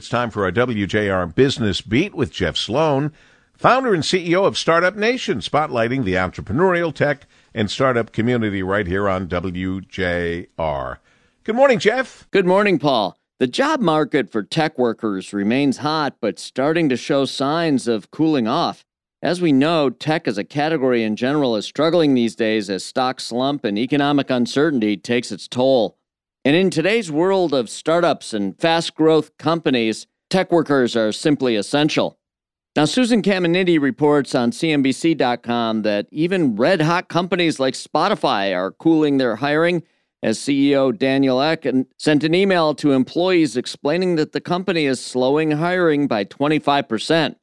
It's time for our WJR Business Beat with Jeff Sloan, founder and CEO of Startup Nation, spotlighting the entrepreneurial tech and startup community right here on WJR. Good morning, Jeff. Good morning, Paul. The job market for tech workers remains hot, but starting to show signs of cooling off. As we know, tech as a category in general is struggling these days as stock slump and economic uncertainty takes its toll. And in today's world of startups and fast growth companies, tech workers are simply essential. Now, Susan Caminiti reports on CNBC.com that even red-hot companies like Spotify are cooling their hiring, as CEO Daniel Ek sent an email to employees explaining that the company is slowing hiring by 25%.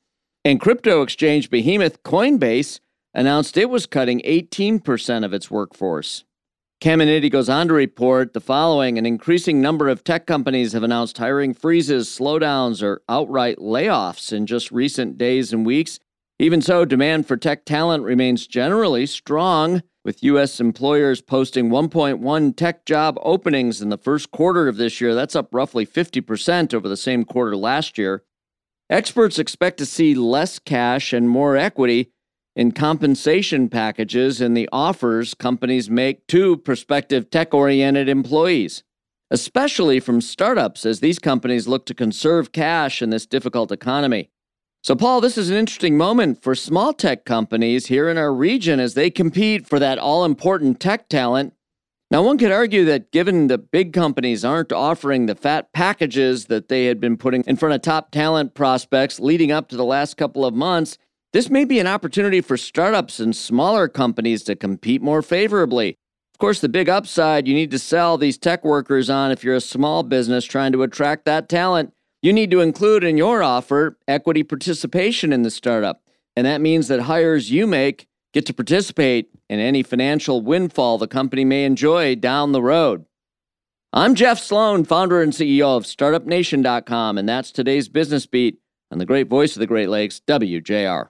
And crypto exchange behemoth Coinbase announced it was cutting 18% of its workforce. Caminiti goes on to report the following: an increasing number of tech companies have announced hiring freezes, slowdowns, or outright layoffs in just recent days and weeks. Even so, demand for tech talent remains generally strong, with U.S. employers posting 1.1 tech job openings in the first quarter of this year. That's up roughly 50% over the same quarter last year. Experts expect to see less cash and more equity in compensation packages and the offers companies make to prospective tech-oriented employees, especially from startups, as these companies look to conserve cash in this difficult economy. So, Paul, this is an interesting moment for small tech companies here in our region as they compete for that all-important tech talent. Now, one could argue that given the big companies aren't offering the fat packages that they had been putting in front of top talent prospects leading up to the last couple of months, this may be an opportunity for startups and smaller companies to compete more favorably. Of course, the big upside you need to sell these tech workers on if you're a small business trying to attract that talent, you need to include in your offer equity participation in the startup. And that means that hires you make get to participate in any financial windfall the company may enjoy down the road. I'm Jeff Sloan, founder and CEO of StartupNation.com, and that's today's Business Beat on the great voice of the Great Lakes, WJR.